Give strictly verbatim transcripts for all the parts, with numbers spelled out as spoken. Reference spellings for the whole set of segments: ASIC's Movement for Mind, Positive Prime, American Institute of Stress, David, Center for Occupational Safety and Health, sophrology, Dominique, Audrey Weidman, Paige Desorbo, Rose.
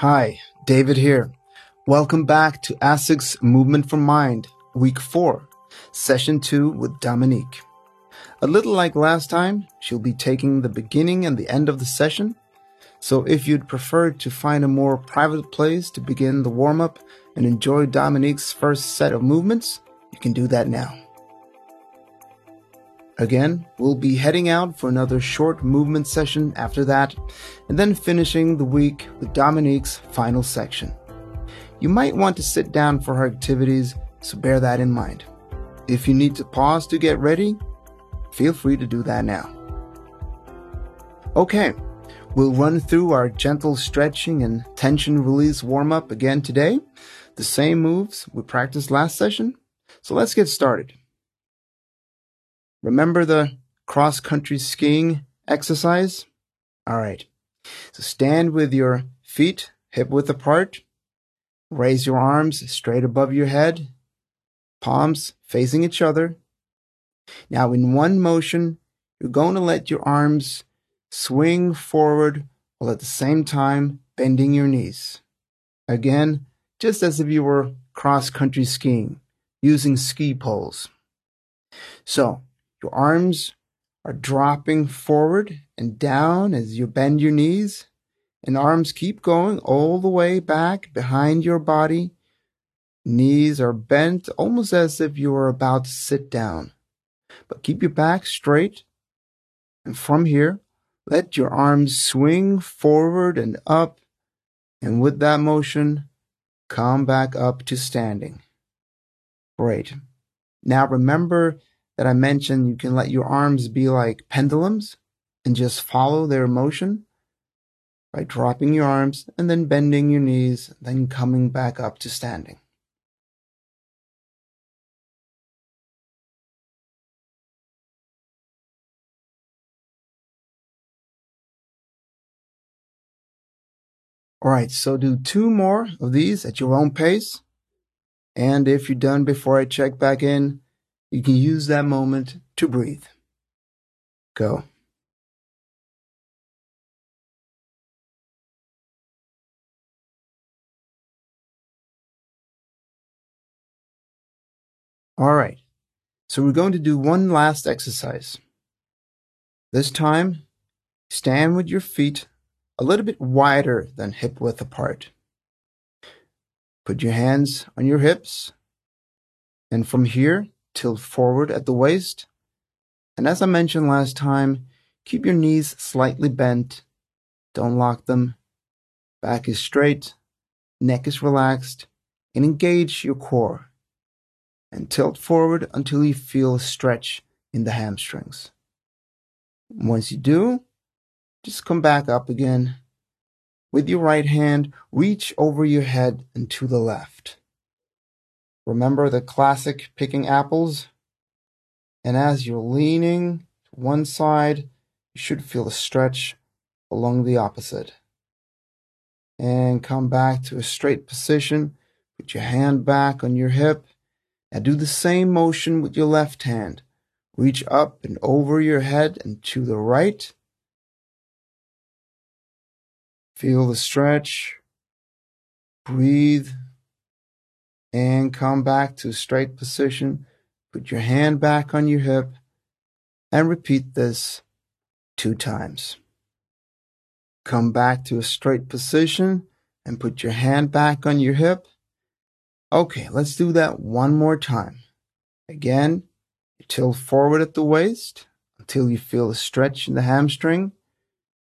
Hi, David here. Welcome back to A S I C's Movement for Mind, Week four, Session two with Dominique. A little like last time, she'll be taking the beginning and the end of the session, so if you'd prefer to find a more private place to begin the warm-up and enjoy Dominique's first set of movements, you can do that now. Again, we'll be heading out for another short movement session after that, and then finishing the week with Dominique's final section. You might want to sit down for her activities, so bear that in mind. If you need to pause to get ready, feel free to do that now. Okay, we'll run through our gentle stretching and tension release warm-up again today, the same moves we practiced last session, so let's get started. Remember the cross-country skiing exercise? All right. So stand with your feet hip-width apart. Raise your arms straight above your head, palms facing each other. Now in one motion, you're going to let your arms swing forward while at the same time bending your knees. Again, just as if you were cross-country skiing, using ski poles. So, your arms are dropping forward and down as you bend your knees, and arms keep going all the way back behind your body. Knees are bent almost as if you were about to sit down. But keep your back straight, and from here, let your arms swing forward and up, and with that motion, come back up to standing. Great. Now remember that I mentioned you can let your arms be like pendulums and just follow their motion by dropping your arms and then bending your knees, then coming back up to standing. All right, so do two more of these at your own pace. And if you're done before I check back in, you can use that moment to breathe. Go. All right. So we're going to do one last exercise. This time, stand with your feet a little bit wider than hip width apart. Put your hands on your hips. And from here, tilt forward at the waist, and as I mentioned last time, keep your knees slightly bent, don't lock them, back is straight, neck is relaxed, and engage your core, and tilt forward until you feel a stretch in the hamstrings. Once you do, just come back up again. With your right hand, reach over your head and to the left. Remember the classic picking apples? And as you're leaning to one side, you should feel a stretch along the opposite. And come back to a straight position. Put your hand back on your hip. Now do the same motion with your left hand. Reach up and over your head and to the right. Feel the stretch. Breathe. And come back to a straight position. Put your hand back on your hip and repeat this two times. Come back to a straight position and put your hand back on your hip. Okay, let's do that one more time. Again, you tilt forward at the waist until you feel a stretch in the hamstring.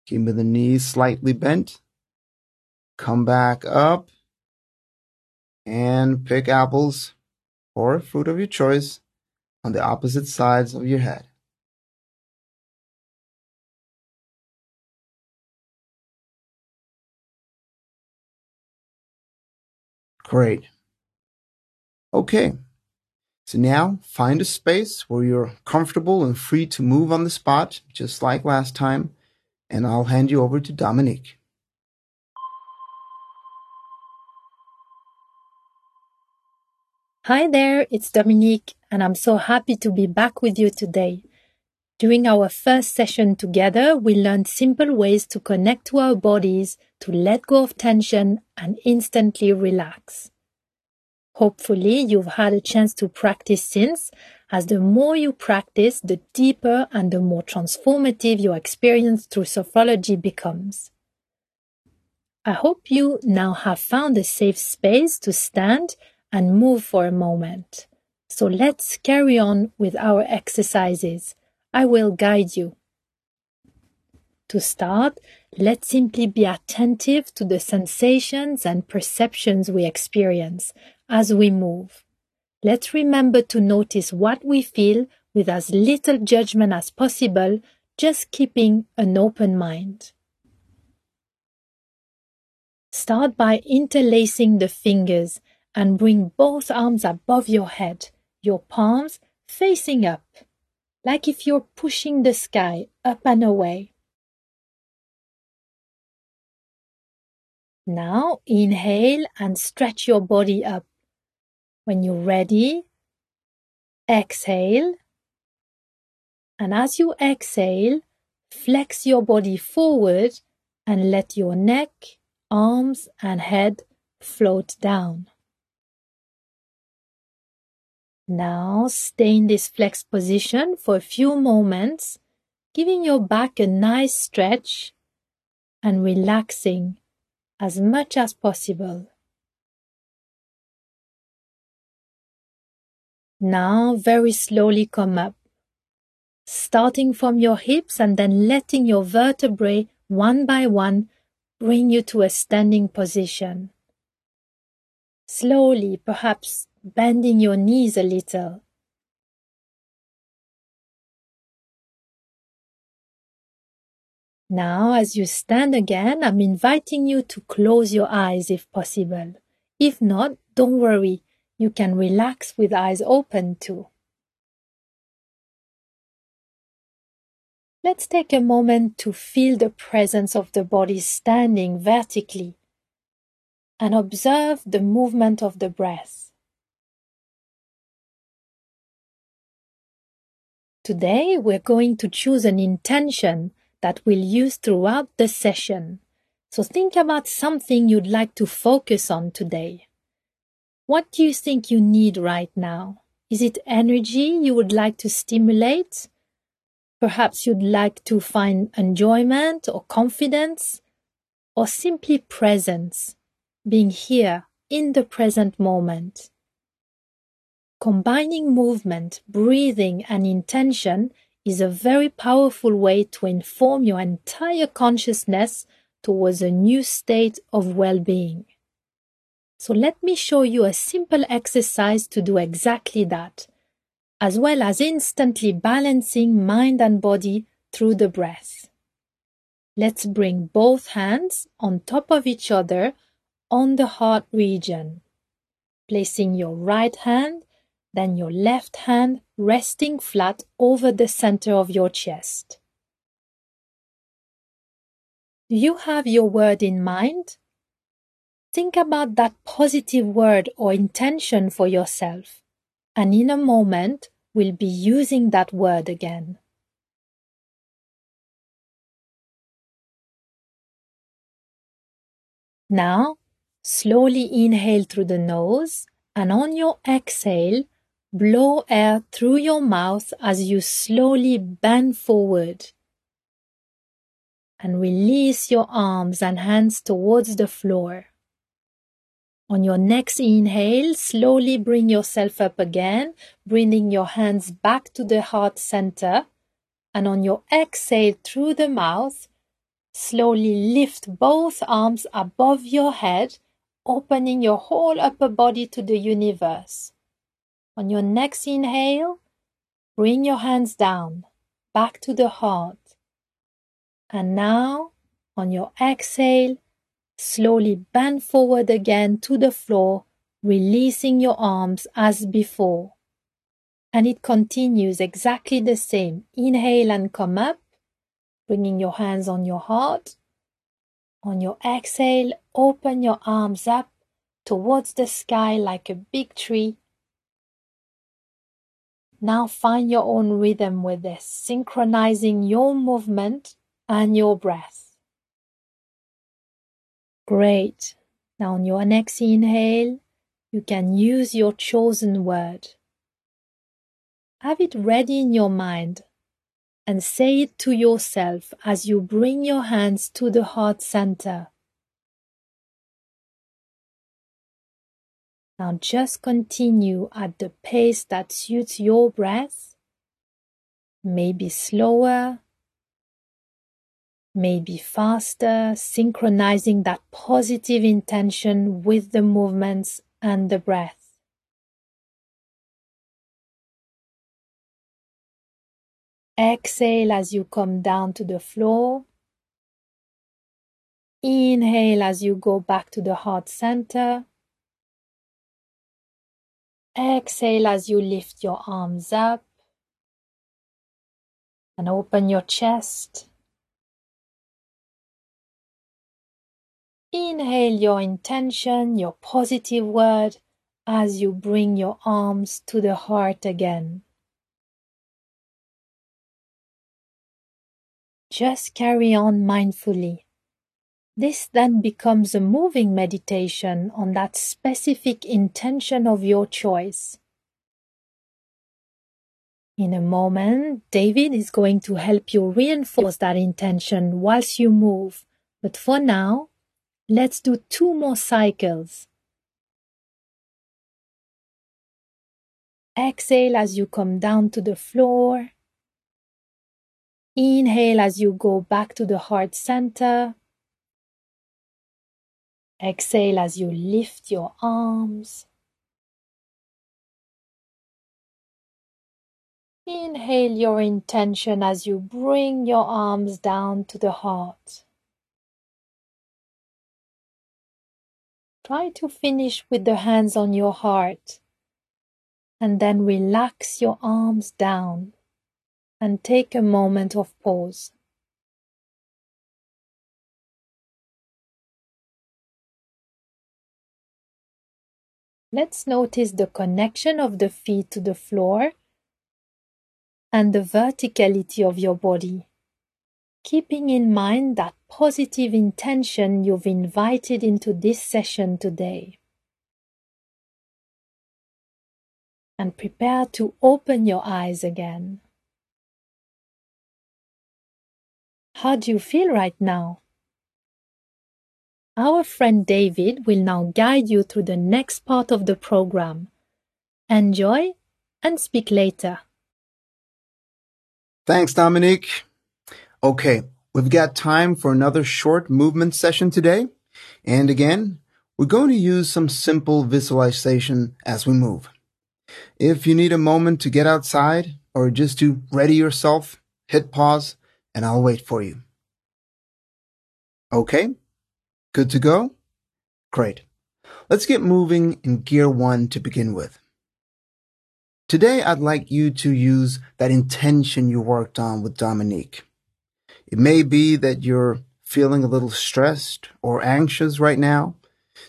Keep the knees slightly bent. Come back up. And pick apples, or fruit of your choice, on the opposite sides of your head. Great. Okay, so now find a space where you're comfortable and free to move on the spot, just like last time, and I'll hand you over to Dominique. Hi there, it's Dominique, and I'm so happy to be back with you today. During our first session together, we learned simple ways to connect to our bodies, to let go of tension, and instantly relax. Hopefully, you've had a chance to practice since, as the more you practice, the deeper and the more transformative your experience through sophrology becomes. I hope you now have found a safe space to stand and move for a moment. So let's carry on with our exercises. I will guide you. To start, let's simply be attentive to the sensations and perceptions we experience as we move. Let's remember to notice what we feel with as little judgment as possible, just keeping an open mind. Start by interlacing the fingers and bring both arms above your head, your palms facing up, like if you're pushing the sky up and away. Now inhale and stretch your body up. When you're ready, exhale. And as you exhale, flex your body forward and let your neck, arms, and head float down. Now stay in this flexed position for a few moments, giving your back a nice stretch and relaxing as much as possible. Now very slowly come up, starting from your hips and then letting your vertebrae one by one bring you to a standing position. Slowly, perhaps bending your knees a little. Now, as you stand again, I'm inviting you to close your eyes if possible. If not, don't worry, you can relax with eyes open too. Let's take a moment to feel the presence of the body standing vertically and observe the movement of the breath. Today, we're going to choose an intention that we'll use throughout the session. So think about something you'd like to focus on today. What do you think you need right now? Is it energy you would like to stimulate? Perhaps you'd like to find enjoyment or confidence, or simply presence, being here in the present moment. Combining movement, breathing, and intention is a very powerful way to inform your entire consciousness towards a new state of well-being. So let me show you a simple exercise to do exactly that, as well as instantly balancing mind and body through the breath. Let's bring both hands on top of each other on the heart region, placing your right hand, then your left hand resting flat over the center of your chest. Do you have your word in mind? Think about that positive word or intention for yourself, and in a moment we'll be using that word again. Now, slowly inhale through the nose, and on your exhale, blow air through your mouth as you slowly bend forward and release your arms and hands towards the floor. On your next inhale, slowly bring yourself up again, bringing your hands back to the heart center. And on your exhale through the mouth, slowly lift both arms above your head, opening your whole upper body to the universe. On your next inhale, bring your hands down, back to the heart. And now, on your exhale, slowly bend forward again to the floor, releasing your arms as before. And it continues exactly the same. Inhale and come up, bringing your hands on your heart. On your exhale, open your arms up towards the sky like a big tree. Now find your own rhythm with this, synchronizing your movement and your breath. Great. Now on your next inhale, you can use your chosen word. Have it ready in your mind and say it to yourself as you bring your hands to the heart center. Now just continue at the pace that suits your breath, maybe slower, maybe faster, synchronizing that positive intention with the movements and the breath. Exhale as you come down to the floor. Inhale as you go back to the heart center. Exhale as you lift your arms up and open your chest. Inhale your intention, your positive word, as you bring your arms to the heart again. Just carry on mindfully. This then becomes a moving meditation on that specific intention of your choice. In a moment, David is going to help you reinforce that intention whilst you move. But for now, let's do two more cycles. Exhale as you come down to the floor. Inhale as you go back to the heart center. Exhale as you lift your arms. Inhale your intention as you bring your arms down to the heart. Try to finish with the hands on your heart and then relax your arms down and take a moment of pause. Let's notice the connection of the feet to the floor and the verticality of your body, keeping in mind that positive intention you've invited into this session today. And prepare to open your eyes again. How do you feel right now? Our friend David will now guide you through the next part of the program. Enjoy and speak later. Thanks, Dominique. Okay, we've got time for another short movement session today. And again, we're going to use some simple visualization as we move. If you need a moment to get outside or just to ready yourself, hit pause and I'll wait for you. Okay. Good to go? Great. Let's get moving in gear one to begin with. Today, I'd like you to use that intention you worked on with Dominique. It may be that you're feeling a little stressed or anxious right now,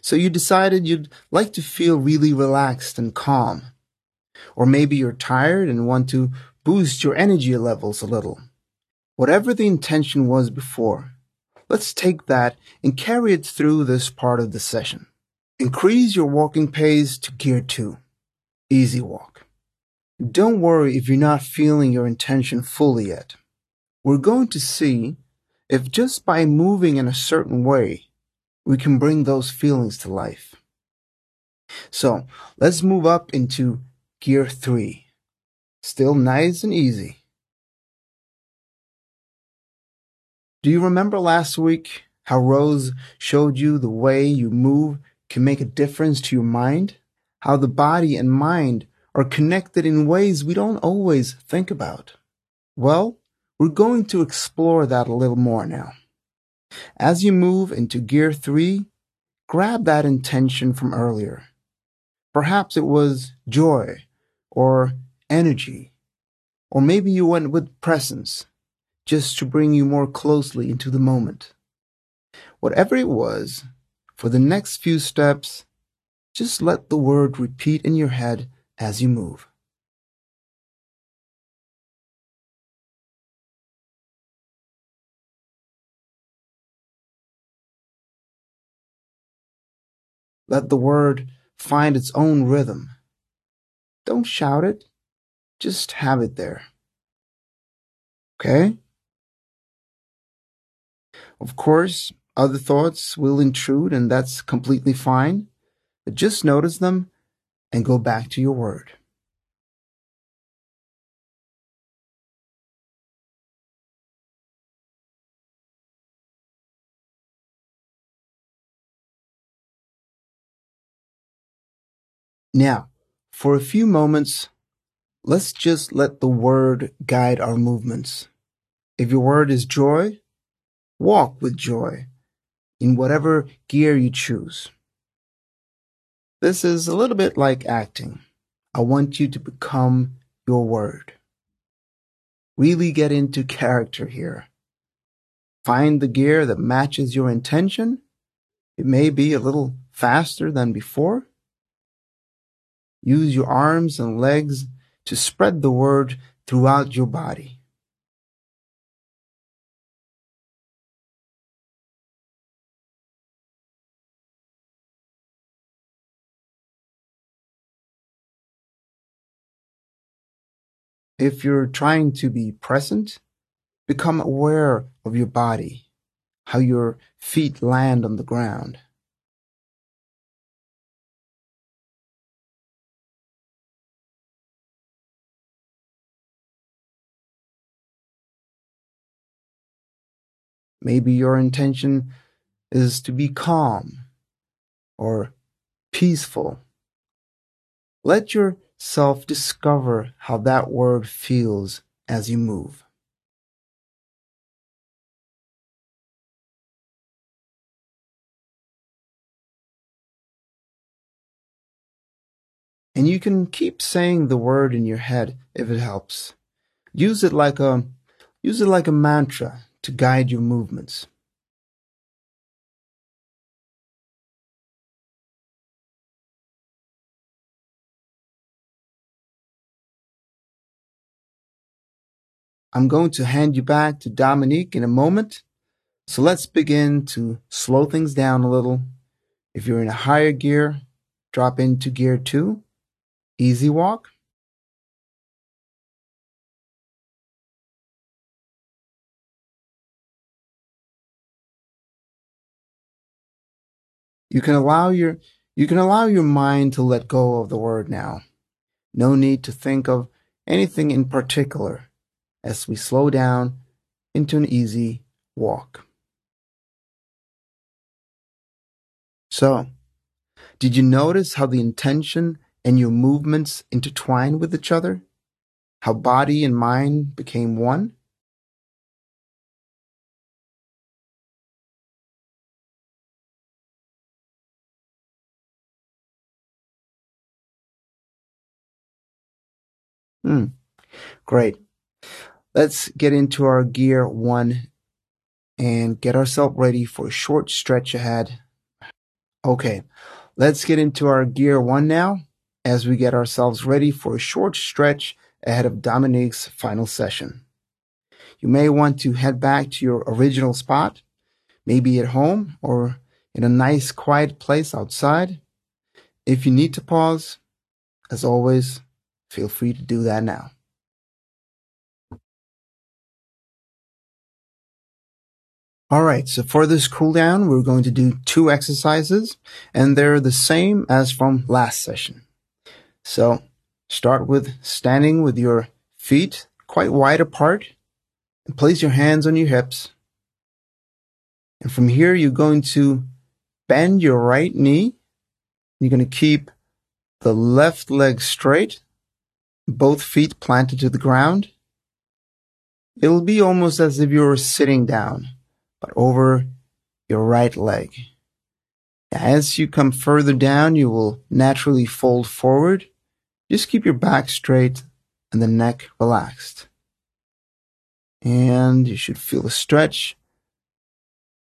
so you decided you'd like to feel really relaxed and calm. Or maybe you're tired and want to boost your energy levels a little. Whatever the intention was before, let's take that and carry it through this part of the session. Increase your walking pace to gear two, easy walk. Don't worry if you're not feeling your intention fully yet. We're going to see if just by moving in a certain way, we can bring those feelings to life. So let's move up into gear three. Still nice and easy. Do you remember last week how Rose showed you the way you move can make a difference to your mind? How the body and mind are connected in ways we don't always think about? Well, we're going to explore that a little more now. As you move into gear three, grab that intention from earlier. Perhaps it was joy or energy, or maybe you went with presence, just to bring you more closely into the moment. Whatever it was, for the next few steps, just let the word repeat in your head as you move. Let the word find its own rhythm. Don't shout it. Just have it there. Okay? Of course, other thoughts will intrude, and that's completely fine. But just notice them and go back to your word. Now, for a few moments, let's just let the word guide our movements. If your word is joy, walk with joy in whatever gear you choose. This is a little bit like acting. I want you to become your word. Really get into character here. Find the gear that matches your intention. It may be a little faster than before. Use your arms and legs to spread the word throughout your body. If you're trying to be present, become aware of your body, how your feet land on the ground. Maybe your intention is to be calm or peaceful. Let yourself discover how that word feels as you move. And you can keep saying the word in your head if it helps. Use it like a, use it like a mantra to guide your movements. I'm going to hand you back to Dominique in a moment, so let's begin to slow things down a little. If you're in a higher gear, drop into gear two, easy walk. You can allow your you can allow your mind to let go of the word now. No need to think of anything in particular as we slow down into an easy walk. So, did you notice how the intention and your movements intertwine with each other? How body and mind became one? Hmm. Great. Let's get into our gear one and get ourselves ready for a short stretch ahead. Okay, let's get into our gear one now as we get ourselves ready for a short stretch ahead of Dominique's final session. You may want to head back to your original spot, maybe at home or in a nice quiet place outside. If you need to pause, as always, feel free to do that now. All right, so for this cool down, we're going to do two exercises, and they're the same as from last session. So start with standing with your feet quite wide apart, and place your hands on your hips. And from here, you're going to bend your right knee. You're going to keep the left leg straight, both feet planted to the ground. It'll be almost as if you're sitting down, but over your right leg. As you come further down, you will naturally fold forward. Just keep your back straight and the neck relaxed. And you should feel a stretch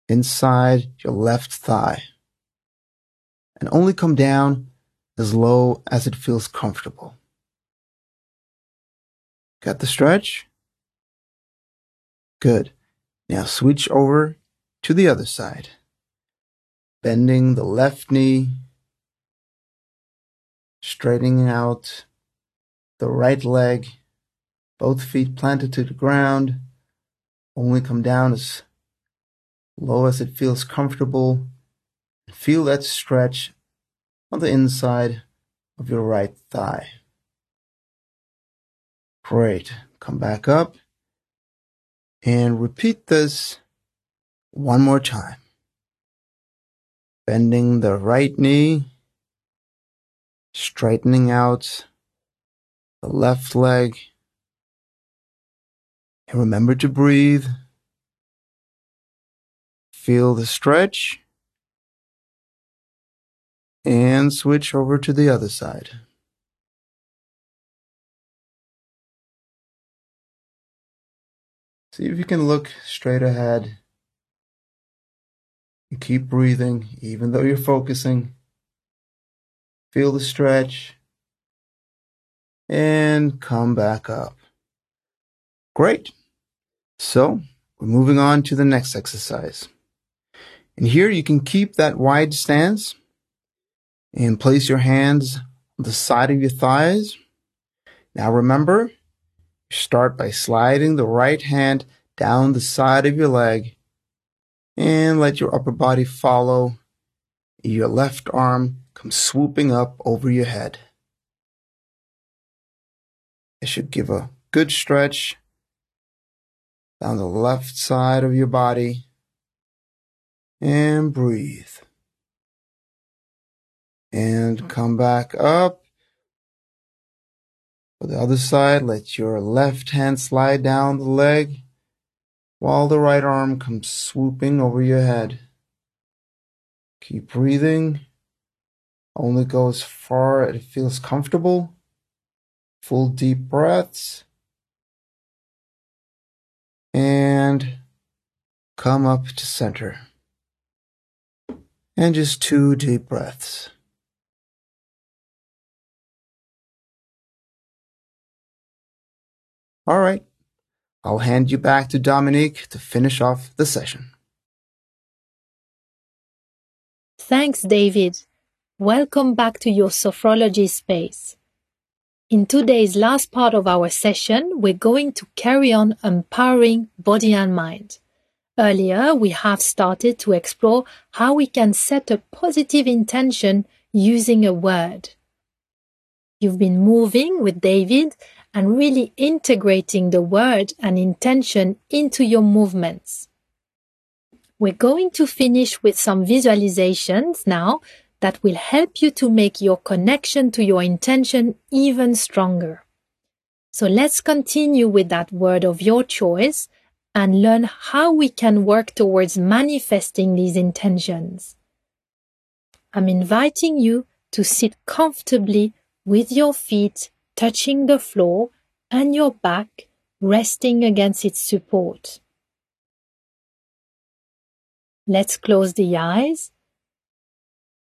inside your left thigh. And only come down as low as it feels comfortable. Got the stretch? Good. Now switch over to the other side. Bending the left knee, straightening out the right leg, both feet planted to the ground, only come down as low as it feels comfortable. Feel that stretch on the inside of your right thigh. Great. Come back up and repeat this one more time. Bending the right knee, straightening out the left leg. And remember to breathe. Feel the stretch. And switch over to the other side. See if you can look straight ahead. And keep breathing, even though you're focusing. Feel the stretch. And come back up. Great. So, we're moving on to the next exercise. And here you can keep that wide stance. And place your hands on the side of your thighs. Now remember, you start by sliding the right hand down the side of your leg and let your upper body follow. Your left arm comes swooping up over your head. It should give a good stretch down the left side of your body and breathe. And come back up. For the other side, let your left hand slide down the leg while the right arm comes swooping over your head. Keep breathing. Only go as far as it feels comfortable. Full deep breaths. And come up to center. And just two deep breaths. All right, I'll hand you back to Dominique to finish off the session. Thanks, David. Welcome back to your sophrology space. In today's last part of our session, we're going to carry on empowering body and mind. Earlier, we have started to explore how we can set a positive intention using a word. You've been moving with David and really integrating the word and intention into your movements. We're going to finish with some visualizations now that will help you to make your connection to your intention even stronger. So let's continue with that word of your choice and learn how we can work towards manifesting these intentions. I'm inviting you to sit comfortably with your feet touching the floor and your back resting against its support. Let's close the eyes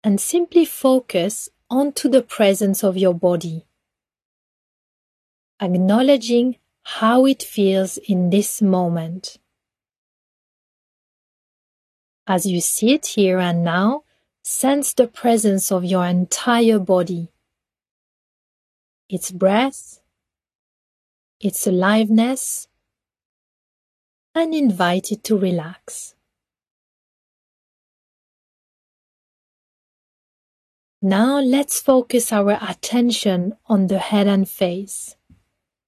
and simply focus onto the presence of your body, acknowledging how it feels in this moment. As you sit here and now, sense the presence of your entire body. Its breath, its aliveness, and invite it to relax. Now let's focus our attention on the head and face.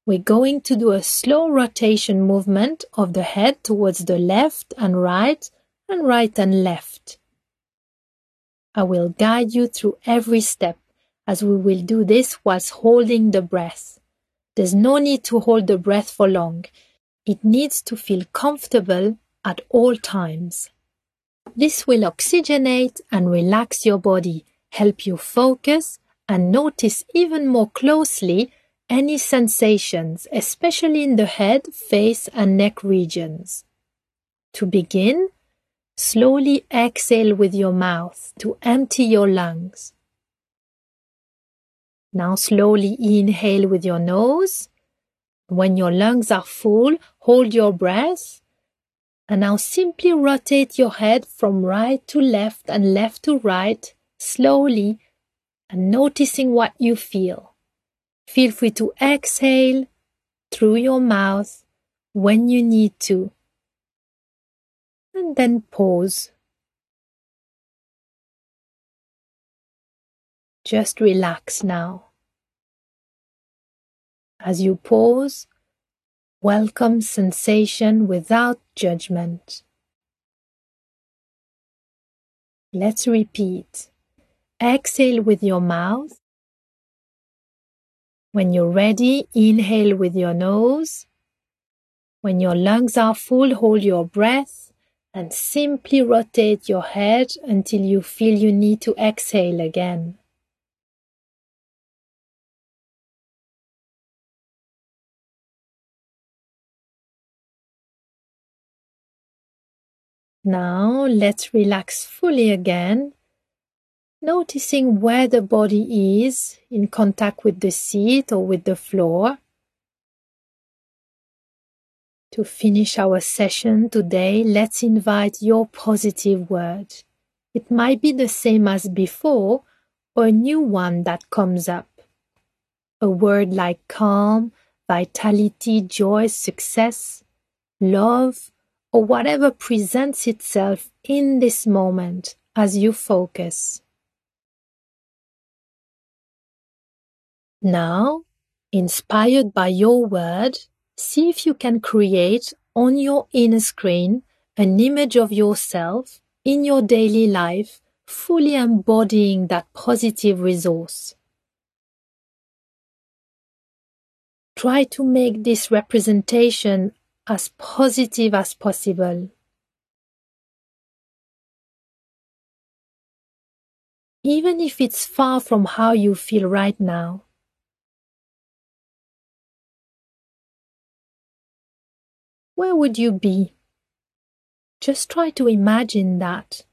We're going to do a slow rotation movement of the head towards the left and right, and right and left. I will guide you through every step, as we will do this whilst holding the breath. There's no need to hold the breath for long. It needs to feel comfortable at all times. This will oxygenate and relax your body, help you focus and notice even more closely any sensations, especially in the head, face and neck regions. To begin, slowly exhale with your mouth to empty your lungs. Now slowly inhale with your nose. When your lungs are full, hold your breath. And now simply rotate your head from right to left and left to right, slowly and noticing what you feel. Feel free to exhale through your mouth when you need to, and then pause. Just relax now. As you pause, welcome sensation without judgment. Let's repeat. Exhale with your mouth. When you're ready, inhale with your nose. When your lungs are full, hold your breath and simply rotate your head until you feel you need to exhale again. Now let's relax fully again, noticing where the body is in contact with the seat or with the floor. To finish our session today, let's invite your positive word. It might be the same as before or a new one that comes up. A word like calm, vitality, joy, success, love, or whatever presents itself in this moment as you focus. Now, inspired by your word, see if you can create on your inner screen an image of yourself in your daily life, fully embodying that positive resource. Try to make this representation as positive as possible. Even if it's far from how you feel right now. Where would you be? Just try to imagine that.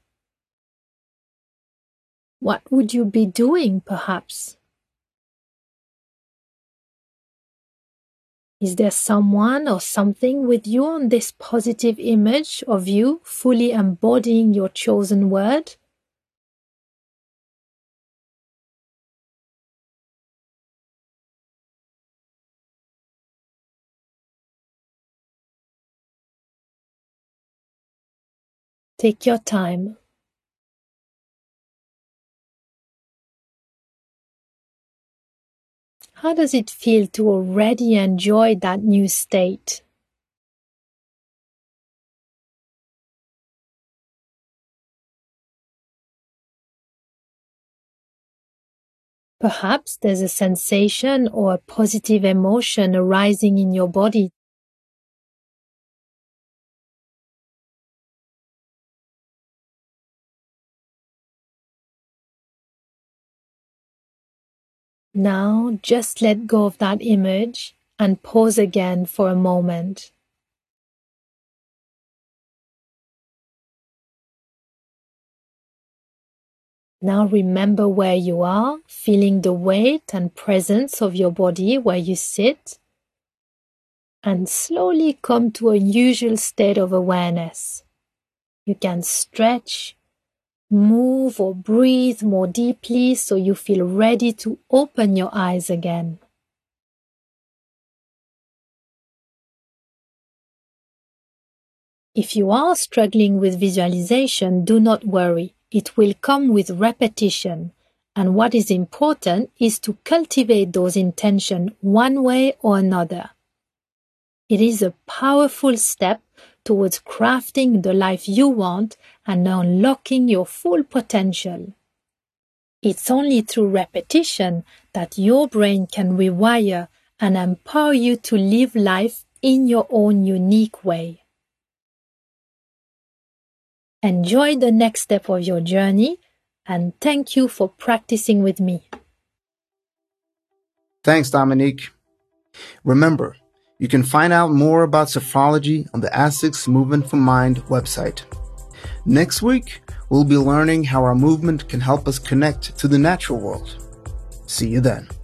What would you be doing, perhaps? Is there someone or something with you on this positive image of you fully embodying your chosen word? Take your time. How does it feel to already enjoy that new state? Perhaps there's a sensation or a positive emotion arising in your body. Now, just let go of that image and pause again for a moment. Now remember where you are, feeling the weight and presence of your body where you sit, and slowly come to a usual state of awareness. You can stretch, move or breathe more deeply so you feel ready to open your eyes again. If you are struggling with visualization, do not worry. It will come with repetition, and what is important is to cultivate those intentions one way or another. It is a powerful step towards crafting the life you want and unlocking your full potential. It's only through repetition that your brain can rewire and empower you to live life in your own unique way. Enjoy the next step of your journey, and thank you for practicing with me. Thanks, Dominique. Remember, you can find out more about sophrology on the ASIC's Movement for Mind website. Next week, we'll be learning how our movement can help us connect to the natural world. See you then.